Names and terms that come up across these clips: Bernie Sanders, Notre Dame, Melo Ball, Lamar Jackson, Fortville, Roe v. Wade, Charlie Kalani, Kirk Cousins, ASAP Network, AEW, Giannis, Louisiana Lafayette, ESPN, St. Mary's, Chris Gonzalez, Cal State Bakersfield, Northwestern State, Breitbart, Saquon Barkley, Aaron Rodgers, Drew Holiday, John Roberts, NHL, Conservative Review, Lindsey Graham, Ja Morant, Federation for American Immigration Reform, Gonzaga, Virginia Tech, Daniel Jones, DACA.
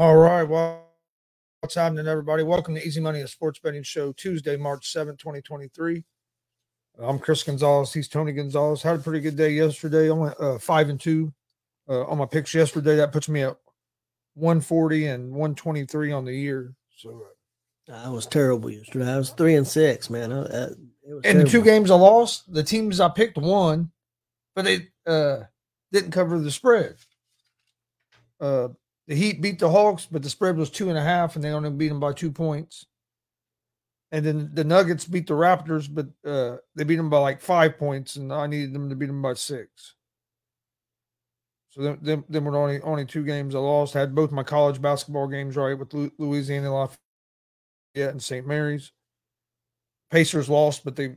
All right, well, what's happening, everybody? Welcome to Easy Money, a sports betting show, Tuesday, March 7, 2023. I'm Chris Gonzalez. He's Tony Gonzalez. Had a pretty good day yesterday. Only 5-2 on my picks yesterday. That puts me at 140 and 123 on the year. So I was terrible yesterday. I was 3-6, man. And the two games I lost, the teams I picked won, but they didn't cover the spread. The Heat beat the Hawks, but the spread was 2.5, and they only beat them by 2 points. And then the Nuggets beat the Raptors, but they beat them by like 5 points, and I needed them to beat them by 6. So then were only two games I lost. I had both my college basketball games right with Louisiana Lafayette and St. Mary's. Pacers lost, but they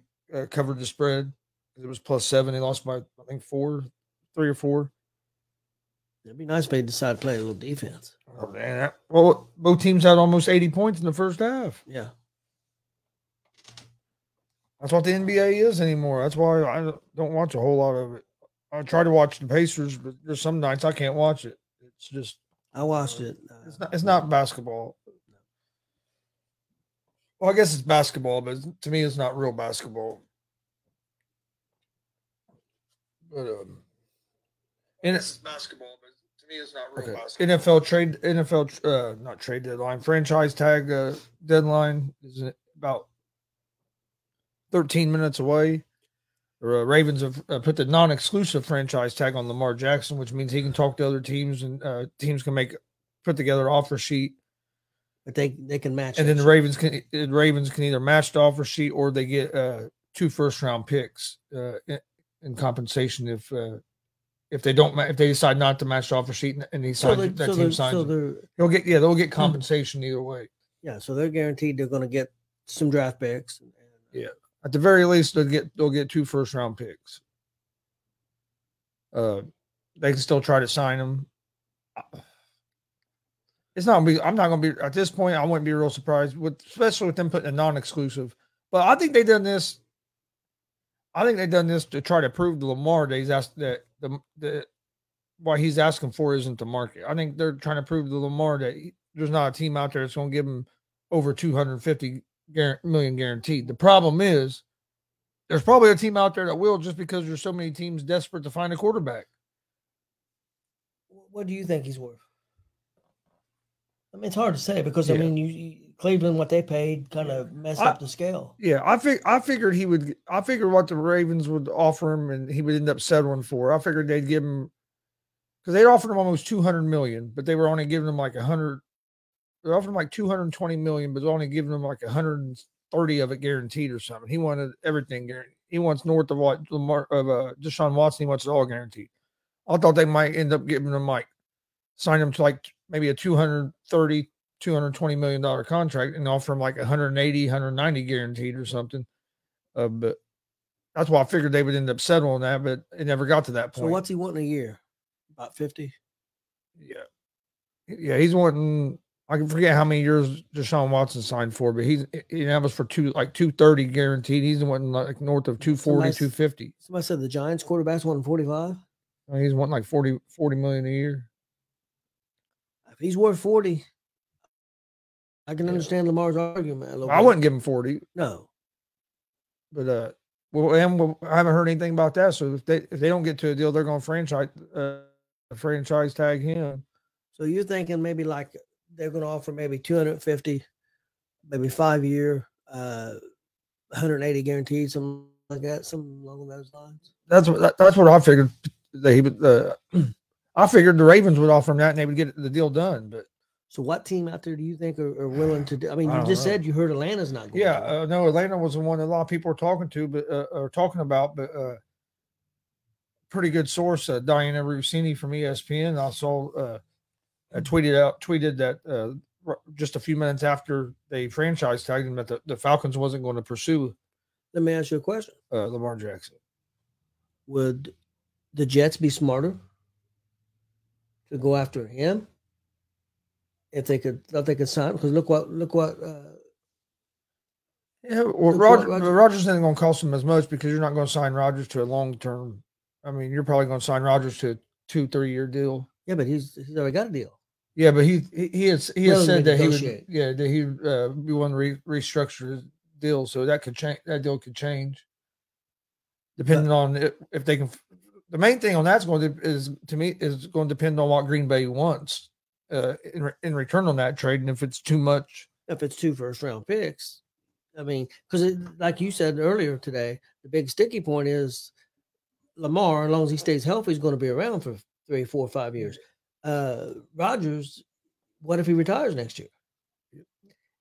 covered the spread. It was +7. They lost by, I think, 3 or 4. It'd be nice if they decide to play a little defense. Oh, man. Well, both teams had almost 80 points in the first half. Yeah. That's what the NBA is anymore. That's why I don't watch a whole lot of it. I try to watch the Pacers, but there's some nights I can't watch it. It's just. I watched it. It's not basketball. No. Well, I guess it's basketball, but to me, it's not real basketball. But, and it's basketball, but to me, it's not real basketball. Franchise tag deadline is about 13 minutes away. The Ravens have put the non-exclusive franchise tag on Lamar Jackson, which means he can talk to other teams, and teams can put together an offer sheet. But they can match. And then the Ravens can either match the offer sheet, or they get 2 first-round picks in compensation if they don't, if they decide not to match the offer sheet, and he signs, they'll get compensation either way. Yeah, so they're guaranteed they're going to get some draft picks. And at the very least, they'll get 2 first-round picks. They can still try to sign them. I'm not going to be at this point. I wouldn't be real surprised, especially with them putting a non-exclusive. But I think they've done this to try to prove to Lamar that he's asked that. What he's asking for isn't the market. I think they're trying to prove to Lamar that there's not a team out there that's going to give him over $250 million guaranteed. The problem is there's probably a team out there that will, just because there's so many teams desperate to find a quarterback. What do you think he's worth? I mean, it's hard to say because I mean, you Cleveland, what they paid kind of messed up the scale. Yeah, I figured he would. I figured what the Ravens would offer him, and he would end up settling for. I figured they'd give him, because they offered him almost $200 million, but they were only giving him like 100. They offered him like $220 million, but only giving him like 130 of it guaranteed or something. He wanted everything guaranteed. He wants north of what Deshaun Watson. He wants it all guaranteed. I thought they might end up giving him sign him to like maybe a $220 million contract and offer him like 180, 190 guaranteed or something. But that's why I figured they would end up settling that, but it never got to that point. So what's he wanting a year? About 50? Yeah. Yeah, he's wanting, I can forget how many years Deshaun Watson signed for, but that was for 230 guaranteed. He's wanting like north of 240, 250. Somebody said the Giants quarterback's wanting 45? I mean, he's wanting like 40 million a year. If he's worth 40, I can understand Lamar's argument. I wouldn't give him 40. No. But I haven't heard anything about that. So if they don't get to a deal, they're going to franchise tag him. So you're thinking maybe like they're going to offer maybe 250, maybe 5 year, 180 guaranteed, something like that, something along those lines. That's what I figured. That he would. I figured the Ravens would offer him that, and they would get the deal done, but. So what team out there do you think are willing to do? I mean, you just said you heard Atlanta's not going to. Yeah, no, Atlanta was the one that a lot of people are talking about, but pretty good source, Diana Russini from ESPN. I saw tweeted that just a few minutes after they franchise tagged him that the Falcons wasn't going to pursue. Let me ask you a question. Lamar Jackson. Would the Jets be smarter to go after him? If they could sign, because look what. Rodgers isn't going to cost them as much, because you're not going to sign Rodgers to a long term. I mean, you're probably going to sign Rodgers to a 2-3 year deal. Yeah, but he's already got a deal. Yeah, but he has said that he would be one to restructure his deal, so that could change. That deal could change depending on if they can. The main thing on that's going to is going to depend on what Green Bay wants in return on that trade, and if it's too much, if it's 2 first-round picks. I mean, because like you said earlier today, the big sticky point is Lamar, as long as he stays healthy, is going to be around for 3, 4, 5 years. Rodgers, what if he retires next year?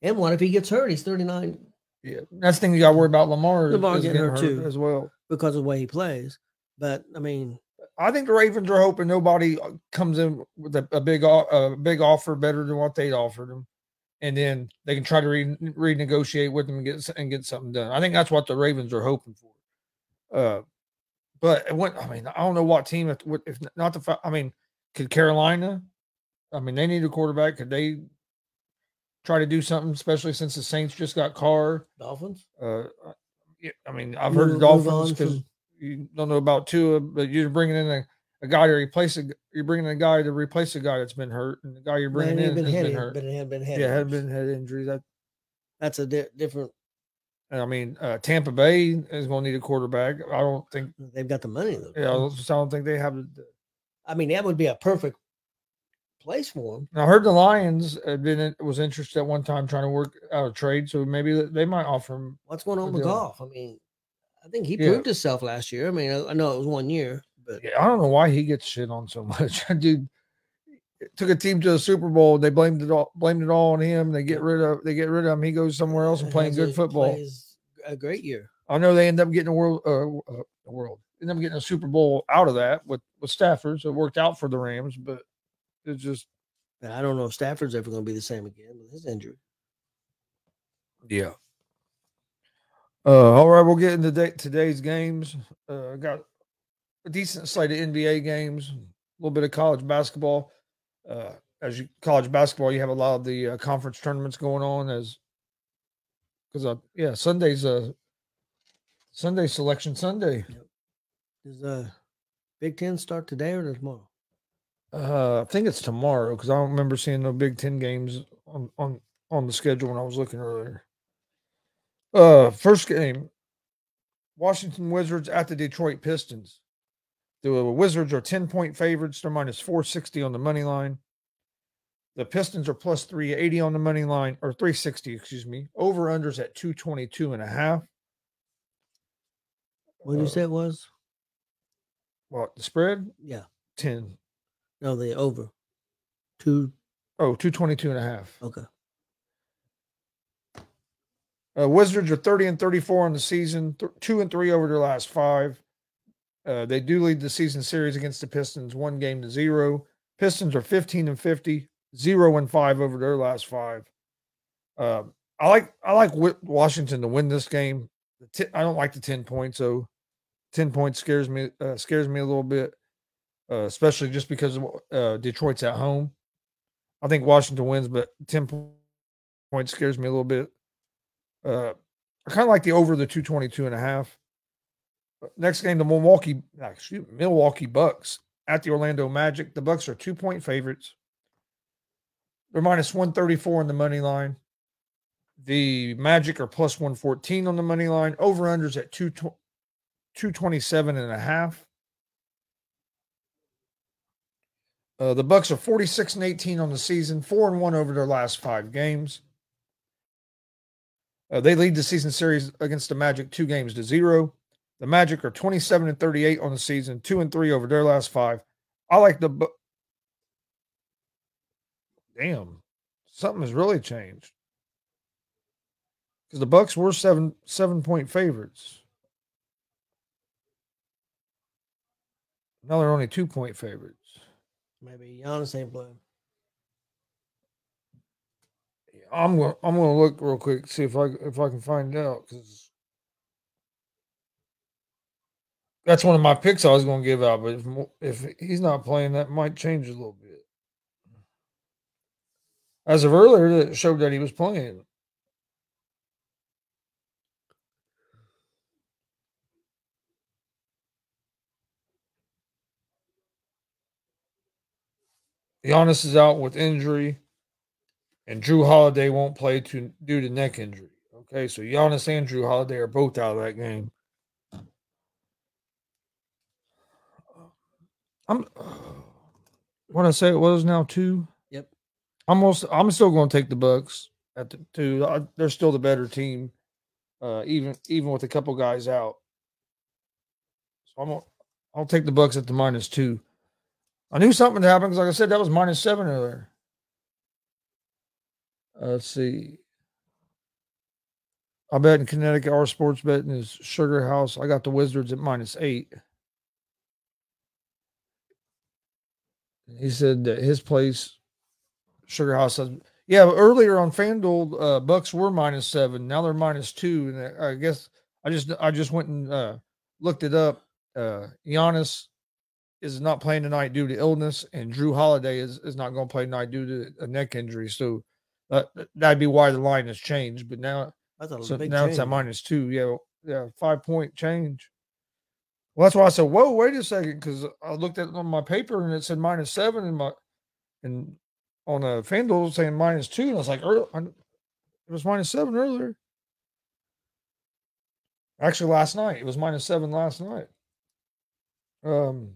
And what if he gets hurt? He's 39. Yeah, that's the thing you got to worry about. Lamar getting hurt too, as well, because of the way he plays. But I mean, I think the Ravens are hoping nobody comes in with a big offer better than what they offered him, and then they can try to renegotiate with them and get something done. I think that's what the Ravens are hoping for. I don't know what team if not the. I mean. Could Carolina? I mean, they need a quarterback. Could they try to do something, especially since the Saints just got Carr? Dolphins? I've heard of Dolphins because you don't know about Tua, but you're bringing in a guy to replace a. You're bringing a guy to replace a guy that's been hurt, and the guy you're bringing been hurt. But it had been head. Yeah, had been head injuries. That's a different. I mean, Tampa Bay is going to need a quarterback. I don't think they've got the money though. Yeah, I don't think they have. I mean, that would be a perfect place for him. I heard the Lions was interested at one time trying to work out a trade, so maybe they might offer him. What's going on with Goff? I mean, I think he proved himself last year. I mean, I know it was 1 year, but I don't know why he gets shit on so much. Dude took a team to the Super Bowl. They blamed it all on him. They get rid of him. He goes somewhere else and playing good football. Plays a great year. I know they end up getting a Super Bowl out of that with Stafford, so it worked out for the Rams, but it's just I don't know if Stafford's ever going to be the same again with his injury. Yeah. All right, we'll get into today's games. Got a decent slate of NBA games, a little bit of college basketball. You have a lot of the conference tournaments going on Sunday's Sunday Selection Sunday. Yep. Does the Big Ten start today or tomorrow? I think it's tomorrow because I don't remember seeing no Big Ten games on the schedule when I was looking earlier. First game, Washington Wizards at the Detroit Pistons. The Wizards are 10-point favorites. They're minus 460 on the money line. The Pistons are plus 380 on the money line, or 360, excuse me. Over-unders at 222.5. What did you say it was? What, the spread? Yeah. 10. No, the over. 222.5. Okay. Wizards are 30-34 on the season, 2-3 over their last 5. They do lead the season series against the Pistons 1-0. Pistons are 15-50, 0-5 over their last 5. I like Washington to win this game. I don't like the 10 points, so 10 points scares me a little bit, especially just because Detroit's at home. I think Washington wins, but 10 points scares me a little bit. I kind of like the over the 222.5. Next game, the Milwaukee Bucks at the Orlando Magic. The Bucks are 2-point favorites. They're minus 134 on the money line. The Magic are plus 114 on the money line. Over-unders at 227.5. The Bucks are 46-18 on the season, 4-1 over their last 5 games. They lead the season series against the Magic 2-0. The Magic are 27-38 on the season, 2-3 over their last 5. I like the damn, something has really changed because the Bucks were seven-point favorites. Now they're only 2-point favorites. Maybe Giannis ain't playing. I'm gonna look real quick, see if I can find out, because that's one of my picks I was gonna give out. But if he's not playing, that might change a little bit. As of earlier, it showed that he was playing. Giannis is out with injury, and Drew Holiday won't play due to neck injury. Okay, so Giannis and Drew Holiday are both out of that game. What I say it was now 2? Yep. I'm still going to take the Bucks at the 2. They're still the better team, even with a couple guys out. So I'll take the Bucks at the -2. I knew something happened because, like I said, that was -7 earlier. Let's see. I bet in Connecticut, our sports betting is Sugarhouse. I got the Wizards at -8. He said that his place, Sugarhouse, says, yeah, but earlier on FanDuel, Bucks were -7. Now they're -2. And I guess I just went and looked it up. Giannis is not playing tonight due to illness, and Drew Holiday is not going to play tonight due to a neck injury. So that'd be why the line has changed. But now, it's at -2. Yeah, 5-point change. Well, that's why I said, whoa, wait a second, because I looked at it on my paper and it said -7 and on a FanDuel saying -2. And I was like, it was -7 earlier. Actually, last night. It was -7 last night. Or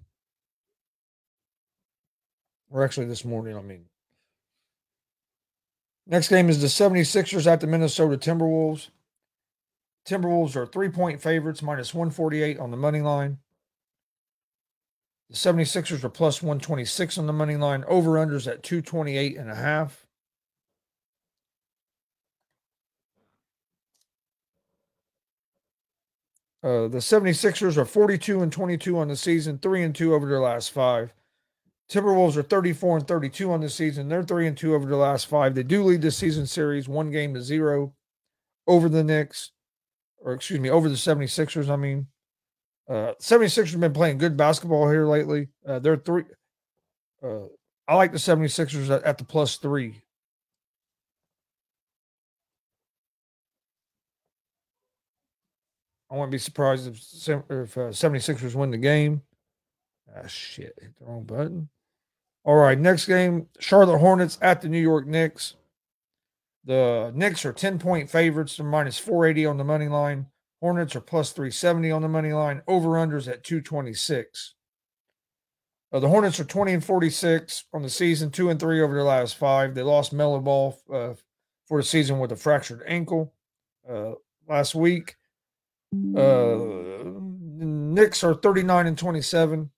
actually this morning, I mean. Next game is the 76ers at the Minnesota Timberwolves. Timberwolves are 3-point favorites, -148 on the money line. The 76ers are +126 on the money line. Over-unders at 228.5. The 76ers are 42-22 on the season, 3-2 over their last 5. Timberwolves are 34-32 on the season. They're 3-2 over their last 5. They do lead this season series 1-0 over the Knicks. Or excuse me, over the 76ers, 76ers have been playing good basketball here lately. They're 3. I like the 76ers at the +3. I wouldn't be surprised if 76ers win the game. Ah, shit, hit the wrong button. All right, next game, Charlotte Hornets at the New York Knicks. The Knicks are 10-point favorites. They're -480 on the money line. Hornets are +370 on the money line. Over-unders at 226. The Hornets are 20-46 on the season, 2-3 over their last 5. They lost Melo Ball for the season with a fractured ankle last week. Knicks are 39-27,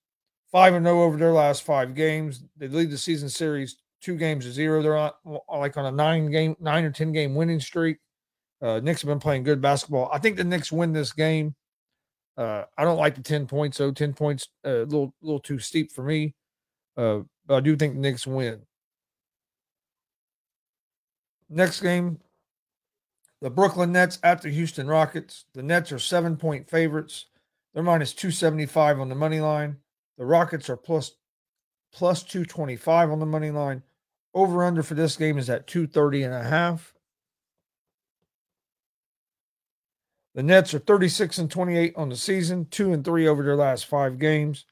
5-0 over their last 5 games. They lead the season series 2-0. They're on a 9 or 10 game winning streak. Knicks have been playing good basketball. I think the Knicks win this game. I don't like the 10 points, though. 10 points a little too steep for me. But I do think the Knicks win. Next game, the Brooklyn Nets at the Houston Rockets. The Nets are 7-point favorites. They're -275 on the money line. The Rockets are plus 225 on the money line. Over under for this game is at 230.5. The Nets are 36-28 on the season, 2-3 over their last 5 games.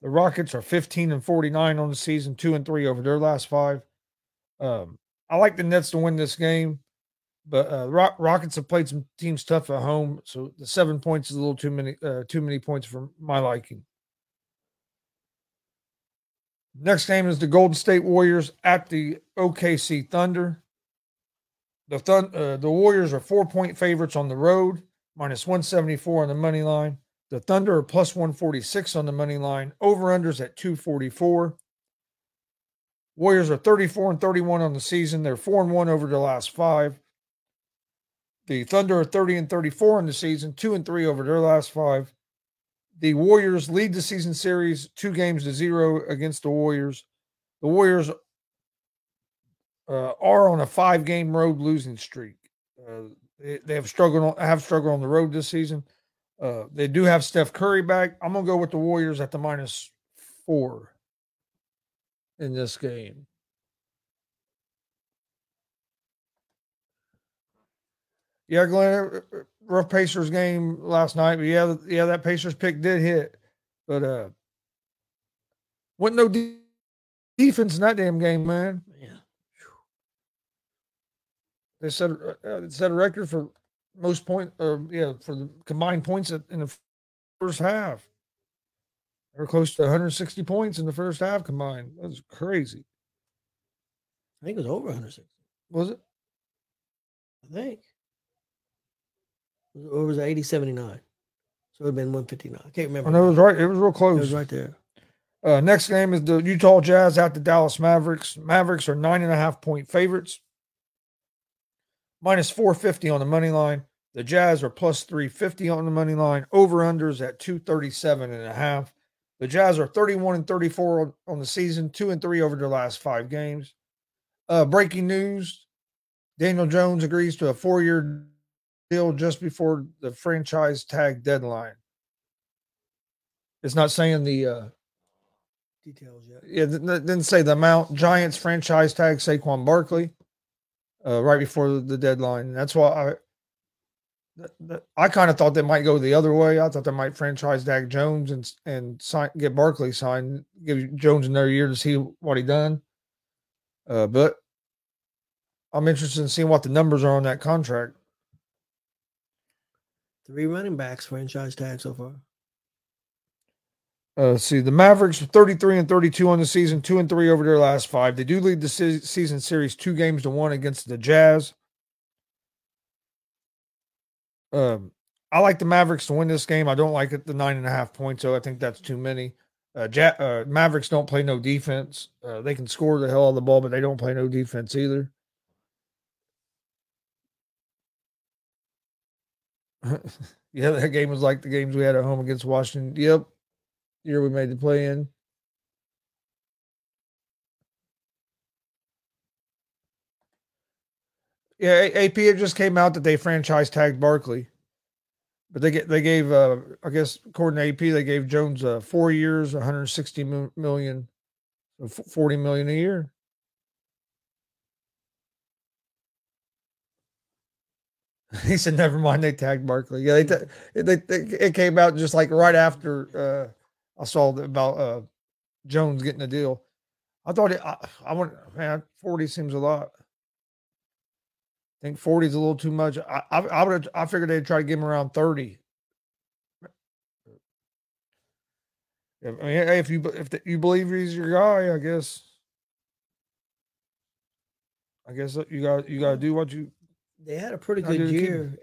The Rockets are 15-49 on the season, 2-3 over their last 5. I like the Nets to win this game, but Rockets have played some teams tough at home, so the 7 points is a little too many points for my liking. Next game is the Golden State Warriors at the OKC Thunder. The Warriors are 4-point favorites on the road, -174 on the money line. The Thunder are +146 on the money line. Over-unders at 244. Warriors are 34-31 on the season. They're 4-1 over their last 5. The Thunder are 30-34 on the season, 2-3 over their last 5. The Warriors lead the season series 2-0 against the Warriors. The Warriors are on a 5-game road losing streak. They have struggled on the road this season. They do have Steph Curry back. I'm going to go with the Warriors at the -4 in this game. Yeah, Glenn, rough Pacers game last night. But yeah, that Pacers pick did hit. But wasn't no defense in that damn game, man. Yeah. They set a record for most points, for the combined points in the first half. They were close to 160 points in the first half combined. That was crazy. I think it was over 160. Was it? I think. Or was it 80-79? So it would have been 159. I can't remember. No, it was right. It was real close. It was right there. Next game is the Utah Jazz at the Dallas Mavericks. Mavericks are 9.5-point favorites. Minus 450 on the money line. The Jazz are plus 350 on the money line. Over-unders at 237.5. The Jazz are 31-34 on the season, 2-3 over their last five games. Breaking news, Daniel Jones agrees to a 4-year deal just before the franchise tag deadline. It's not saying the details yet. Yeah, didn't say the amount. Giants franchise tag Saquon Barkley right before the deadline. That's why I kind of thought they might go the other way. I thought they might franchise tag Jones and sign, get Barkley signed, give Jones another year to see what he done. But I'm interested in seeing what the numbers are on that contract. 3 running backs franchise tag so far. See, the Mavericks are 33-32 on the season, 2-3 over their last five. They do lead the season series 2-1 against the Jazz. I like the Mavericks to win this game. I don't like it, the 9.5 points, so I think that's too many. Mavericks don't play no defense. They can score the hell out of the ball, but they don't play no defense either. Yeah, that game was like the games we had at home against Washington. Yep, year we made the play in. Yeah, AP, it just came out that they franchise tagged Barkley. But they gave, I guess, according to AP, they gave Jones 4 years, $160 million, $40 million a year. He said, never mind, they tagged Barkley. Yeah, it came out just like right after I saw about Jones getting a deal. I thought, man, 40 seems a lot. I think 40 is a little too much. I figured they'd try to give him around 30. I mean, hey, if you believe he's your guy, I guess you got to do what you. They had a pretty good year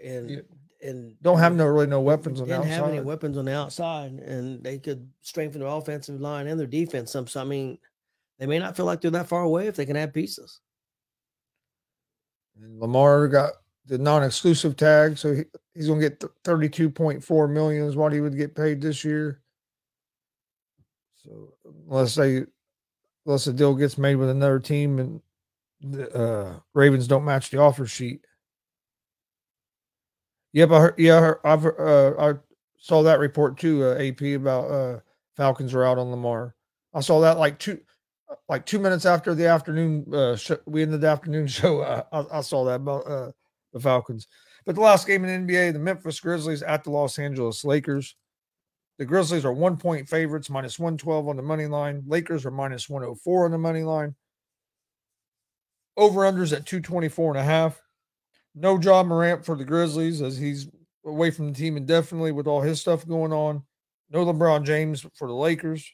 and don't have really no weapons on the outside. Didn't have any weapons on the outside, and they could strengthen their offensive line and their defense. So I mean, they may not feel like they're that far away if they can add pieces. And Lamar got the non-exclusive tag, so he's going to get $32.4 million is what he would get paid this year. So unless a deal gets made with another team and the Ravens don't match the offer sheet. Yep, I saw that report too, AP, about Falcons are out on Lamar. I saw that like 2 minutes after the afternoon, we ended the afternoon show. I saw that about the Falcons. But the last game in the NBA, the Memphis Grizzlies at the Los Angeles Lakers. The Grizzlies are 1-point favorites, minus 112 on the money line. Lakers are minus 104 on the money line. Over-unders at 224.5. No Ja Morant for the Grizzlies as he's away from the team indefinitely with all his stuff going on. No LeBron James for the Lakers.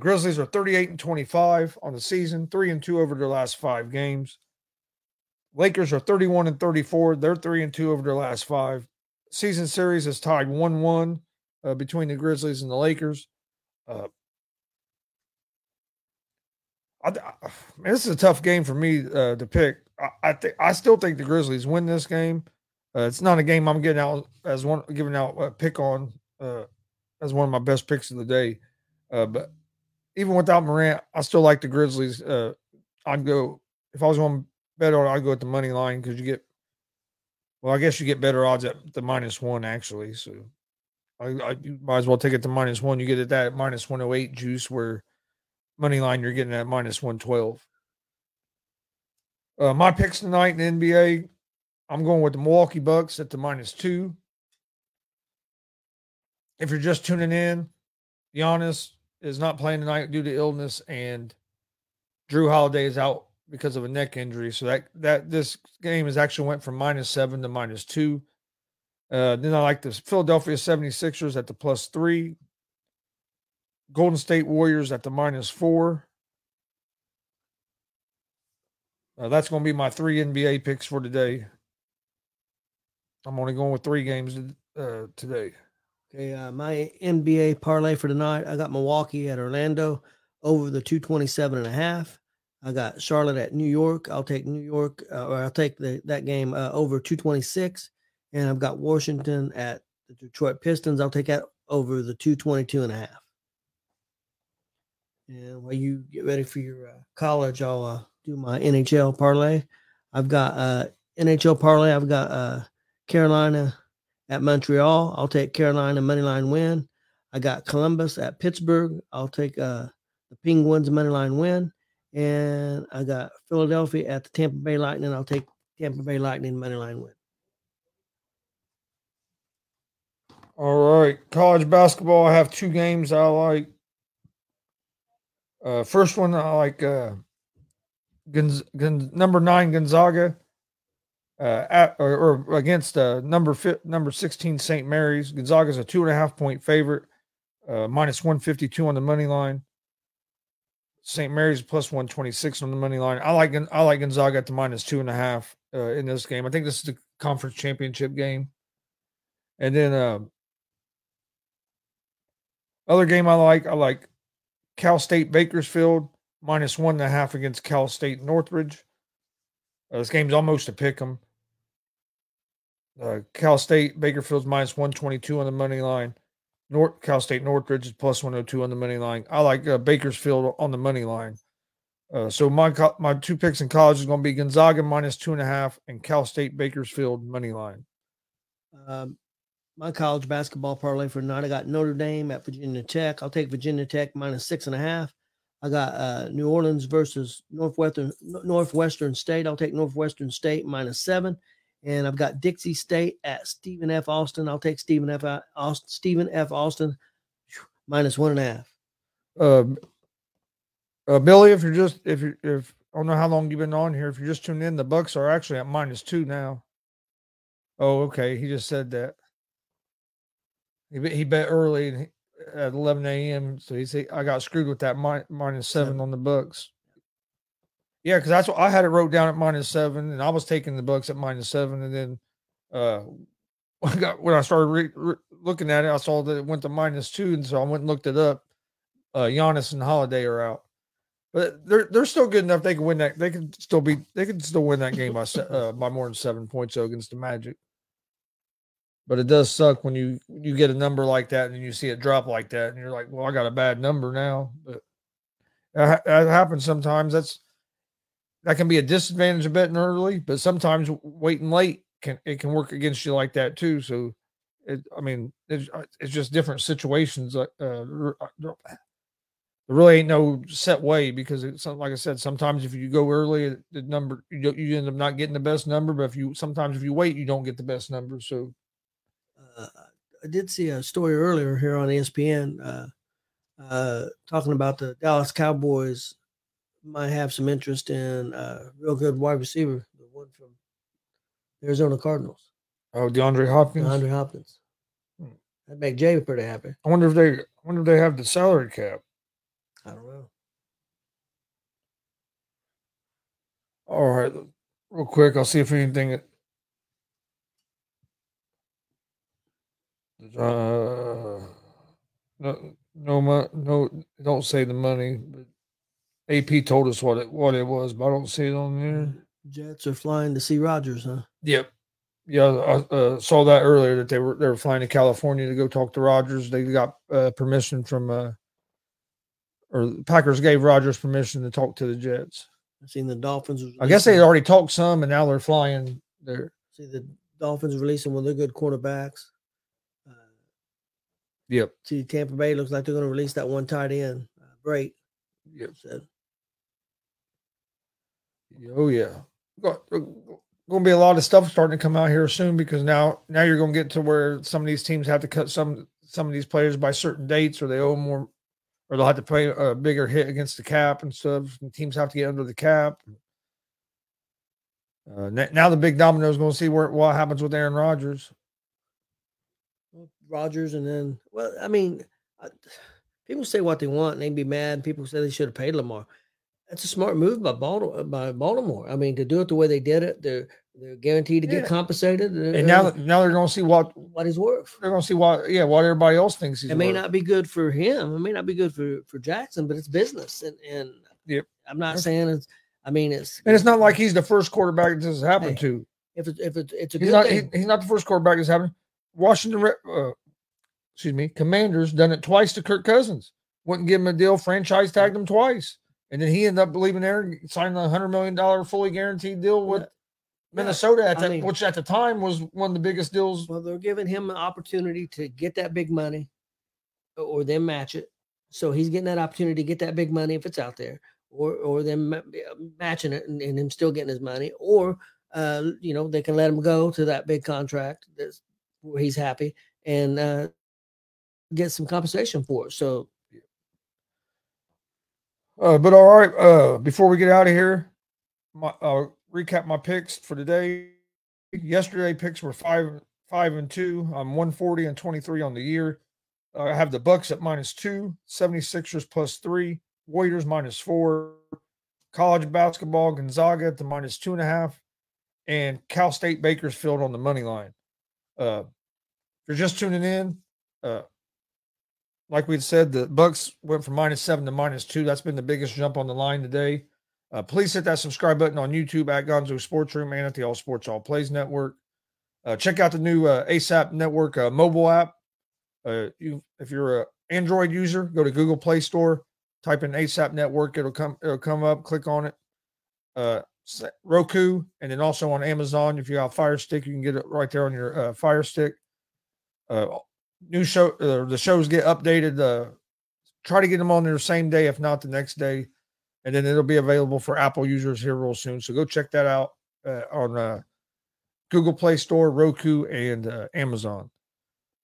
Grizzlies are 38-25 on the season, 3-2 over their last five games. Lakers are 31-34. They're 3-2 over their last five. Season series is tied 1-1 between the Grizzlies and the Lakers. Man, this is a tough game for me to pick. I still think the Grizzlies win this game. It's not a game I'm getting out as one, giving out a pick on as one of my best picks of the day. But even without Morant, I still like the Grizzlies. I'd go if I was going to bet on it, I'd go at the money line because you get better odds at the -1 actually. So you might as well take it to -1. You get it at -108 juice, where money line you're getting at -112. My picks tonight in the NBA, I'm going with the Milwaukee Bucks at the -2. If you're just tuning in, Giannis is not playing tonight due to illness, and Drew Holiday is out because of a neck injury. So that this game has actually went from -7 to -2. Then I like the Philadelphia 76ers at the +3. Golden State Warriors at the -4. That's going to be my 3 NBA picks for today. I'm only going with 3 games today. Okay, my NBA parlay for tonight, I got Milwaukee at Orlando over the 227.5. I got Charlotte at New York. I'll take New York, or I'll take that game over 226. And I've got Washington at the Detroit Pistons. I'll take that over the 222.5. And while you get ready for your college, I'll do my NHL parlay. I've got NHL parlay. I've got Carolina at Montreal. I'll take Carolina moneyline win. I got Columbus at Pittsburgh. I'll take the Penguins moneyline win. And I got Philadelphia at the Tampa Bay Lightning. I'll take Tampa Bay Lightning moneyline win. All right. College basketball, I have 2 games I like. First one, I like number 9 Gonzaga against number 16 St. Mary's. Gonzaga's a 2.5-point favorite, -152 on the money line. St. Mary's +126 on the money line. I like Gonzaga at the -2.5 in this game. I think this is the conference championship game. And then other game I like Cal State Bakersfield -1.5 against Cal State Northridge. This game's almost a pick 'em. Cal State Bakersfield's -122 on the money line. Cal State Northridge is +102 on the money line. I like Bakersfield on the money line. So my 2 picks in college is going to be Gonzaga -2.5 and Cal State Bakersfield money line. My college basketball parlay for tonight, I got Notre Dame at Virginia Tech. I'll take Virginia Tech -6.5. I got New Orleans versus Northwestern State. I'll take Northwestern State -7. And I've got Dixie State at Stephen F. Austin. I'll take Stephen F. Austin -1.5. Billy, if I don't know how long you've been on here. If you're just tuning in, the Bucks are actually at -2 now. Oh, okay. He just said that. He bet early at 11 a.m. So he said I got screwed with that -7 on the Bucks. Yeah, because that's what I had it wrote down at -7, and I was taking the Bucks at -7, and then when I started looking at it, I saw that it went to -2, and so I went and looked it up. Giannis and Holiday are out, but they're still good enough. They can win that. They can still win that game by more than 7 points against the Magic. But it does suck when you get a number like that and you see it drop like that, and you're like, well, I got a bad number now. But that happens sometimes. That can be a disadvantage of betting early, but sometimes waiting late can work against you like that too. So, it's just different situations. There really ain't no set way because it's like I said, sometimes if you go early, the number you end up not getting the best number. But if you wait, you don't get the best number. So, I did see a story earlier here on ESPN talking about the Dallas Cowboys. Might have some interest in real good wide receiver, the one from Arizona Cardinals. Oh, DeAndre Hopkins. That'd make Jay pretty happy. I wonder if they have the salary cap. I don't know. All right, real quick, I'll see if anything. No, don't say the money, but. AP told us what it was, but I don't see it on there. Jets are flying to see Rodgers, huh? Yep. Yeah, I saw that earlier that they were flying to California to go talk to Rodgers. They got permission from or Packers gave Rodgers permission to talk to the Jets. I seen the Dolphins. I guess they had already talked some, and now they're flying there. See the Dolphins releasing one of their good quarterbacks. Yep. See Tampa Bay looks like they're going to release that one tight end, Brate. Yep. So. Oh yeah, going to be a lot of stuff starting to come out here soon because now you're going to get to where some of these teams have to cut some of these players by certain dates, or they owe more or they'll have to play a bigger hit against the cap and stuff. And teams have to get under the cap. Now the big domino is going to see what happens with Aaron Rodgers. Rodgers, and then, well, I mean, people say what they want and they'd be mad. People say they should have paid Lamar. That's a smart move by Baltimore. I mean, to do it the way they did it, they're guaranteed to get compensated. And now they're going to see what he's worth. They're going to see what everybody else thinks he's worth. It may not be good for him. It may not be good for Jackson, but it's business. And yep. I'm not saying it's. I mean, it's. And it's not like he's the first quarterback this has happened to. If it's a good thing. He's not the first quarterback this happened. Washington, Commanders done it twice to Kirk Cousins. Wouldn't give him a deal. Franchise tagged him twice. And then he ended up leaving there and signing a $100 million fully guaranteed deal with Minnesota, which at the time was one of the biggest deals. Well, they're giving him an opportunity to get that big money or then match it. So he's getting that opportunity to get that big money if it's out there or them matching it and him still getting his money. Or, they can let him go to that big contract that's where he's happy and get some compensation for it. So. But all right, before we get out of here, I'll recap my picks for today. Yesterday picks were 5-2. I'm 140 and 23 on the year. I have the Bucks at -2, 76ers +3, Warriors -4, college basketball, Gonzaga at the -2.5, and Cal State Bakersfield on the money line. If you're just tuning in, like we said, the Bucks went from -7 to -2. That's been the biggest jump on the line today. Please hit that subscribe button on YouTube at Gonzo Sports Room and at the All Sports All Plays Network. Check out the new ASAP Network mobile app. If you're an Android user, go to Google Play Store, type in ASAP Network. It'll come up. Click on it. Roku, and then also on Amazon. If you have Fire Stick, you can get it right there on your Fire Stick. New show, the shows get updated. Try to get them on there same day, if not the next day, and then it'll be available for Apple users here real soon. So go check that out on Google Play Store, Roku, and Amazon.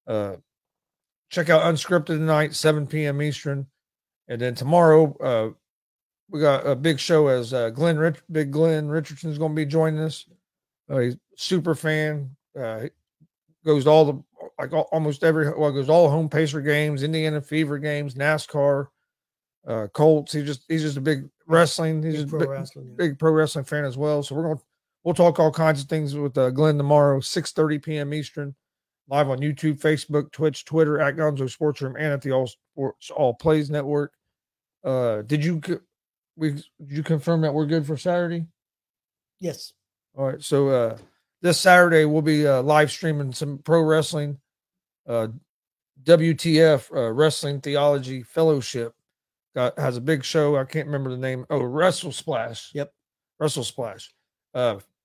Check out Unscripted tonight, 7 p.m. Eastern, and then tomorrow we got a big show as Big Glenn Richardson's going to be joining us. He's super fan. Goes to all the. Like almost goes all home pacer games, Indiana Fever games, NASCAR, Colts. He's just a big wrestling. Big pro wrestling fan as well. So we'll talk all kinds of things with Glenn tomorrow, 6:30 p.m. Eastern, live on YouTube, Facebook, Twitch, Twitter at Gonzo Sports Room and at the All Sports All Plays Network. Did you confirm that we're good for Saturday? Yes. All right. So this Saturday we'll be live streaming some pro wrestling. WTF Wrestling Theology Fellowship has a big show. I can't remember the name. Oh, Wrestle Splash. Yep, Wrestle Splash,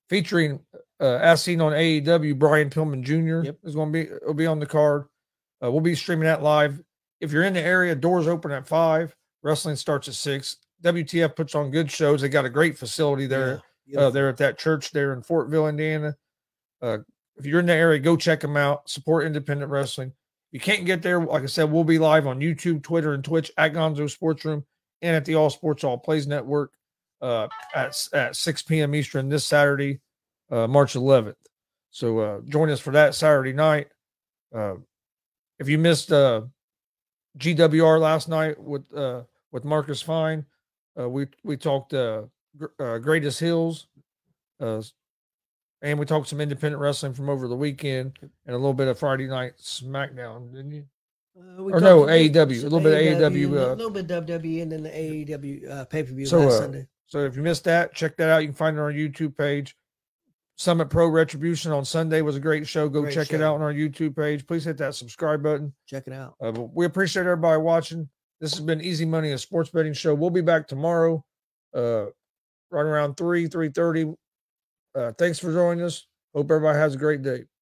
featuring as seen on AEW, Brian Pillman Jr. Yep. It'll be on the card. We'll be streaming that live. If you're in the area, doors open at 5. Wrestling starts at 6. WTF puts on good shows. They got a great facility there. Yeah. There at that church there in Fortville, Indiana. If you're in the area, go check them out. Support independent wrestling. You can't get there. Like I said, we'll be live on YouTube, Twitter, and Twitch at Gonzo Sports Room and at the All Sports All Plays Network at 6 p.m. Eastern this Saturday, March 11th. So join us for that Saturday night. If you missed GWR last night with Marcus Fine, we talked Greatest Hills, and we talked some independent wrestling from over the weekend and a little bit of Friday night SmackDown, didn't you? AEW. A little bit of AEW. A little bit of WWE and then the AEW pay-per-view last Sunday. So if you missed that, check that out. You can find it on our YouTube page. Summit Pro Retribution on Sunday was a great show. Go check it out on our YouTube page. Please hit that subscribe button. Check it out. We appreciate everybody watching. This has been Easy Money, a sports betting show. We'll be back tomorrow right around 3:30. Thanks for joining us. Hope everybody has a great day.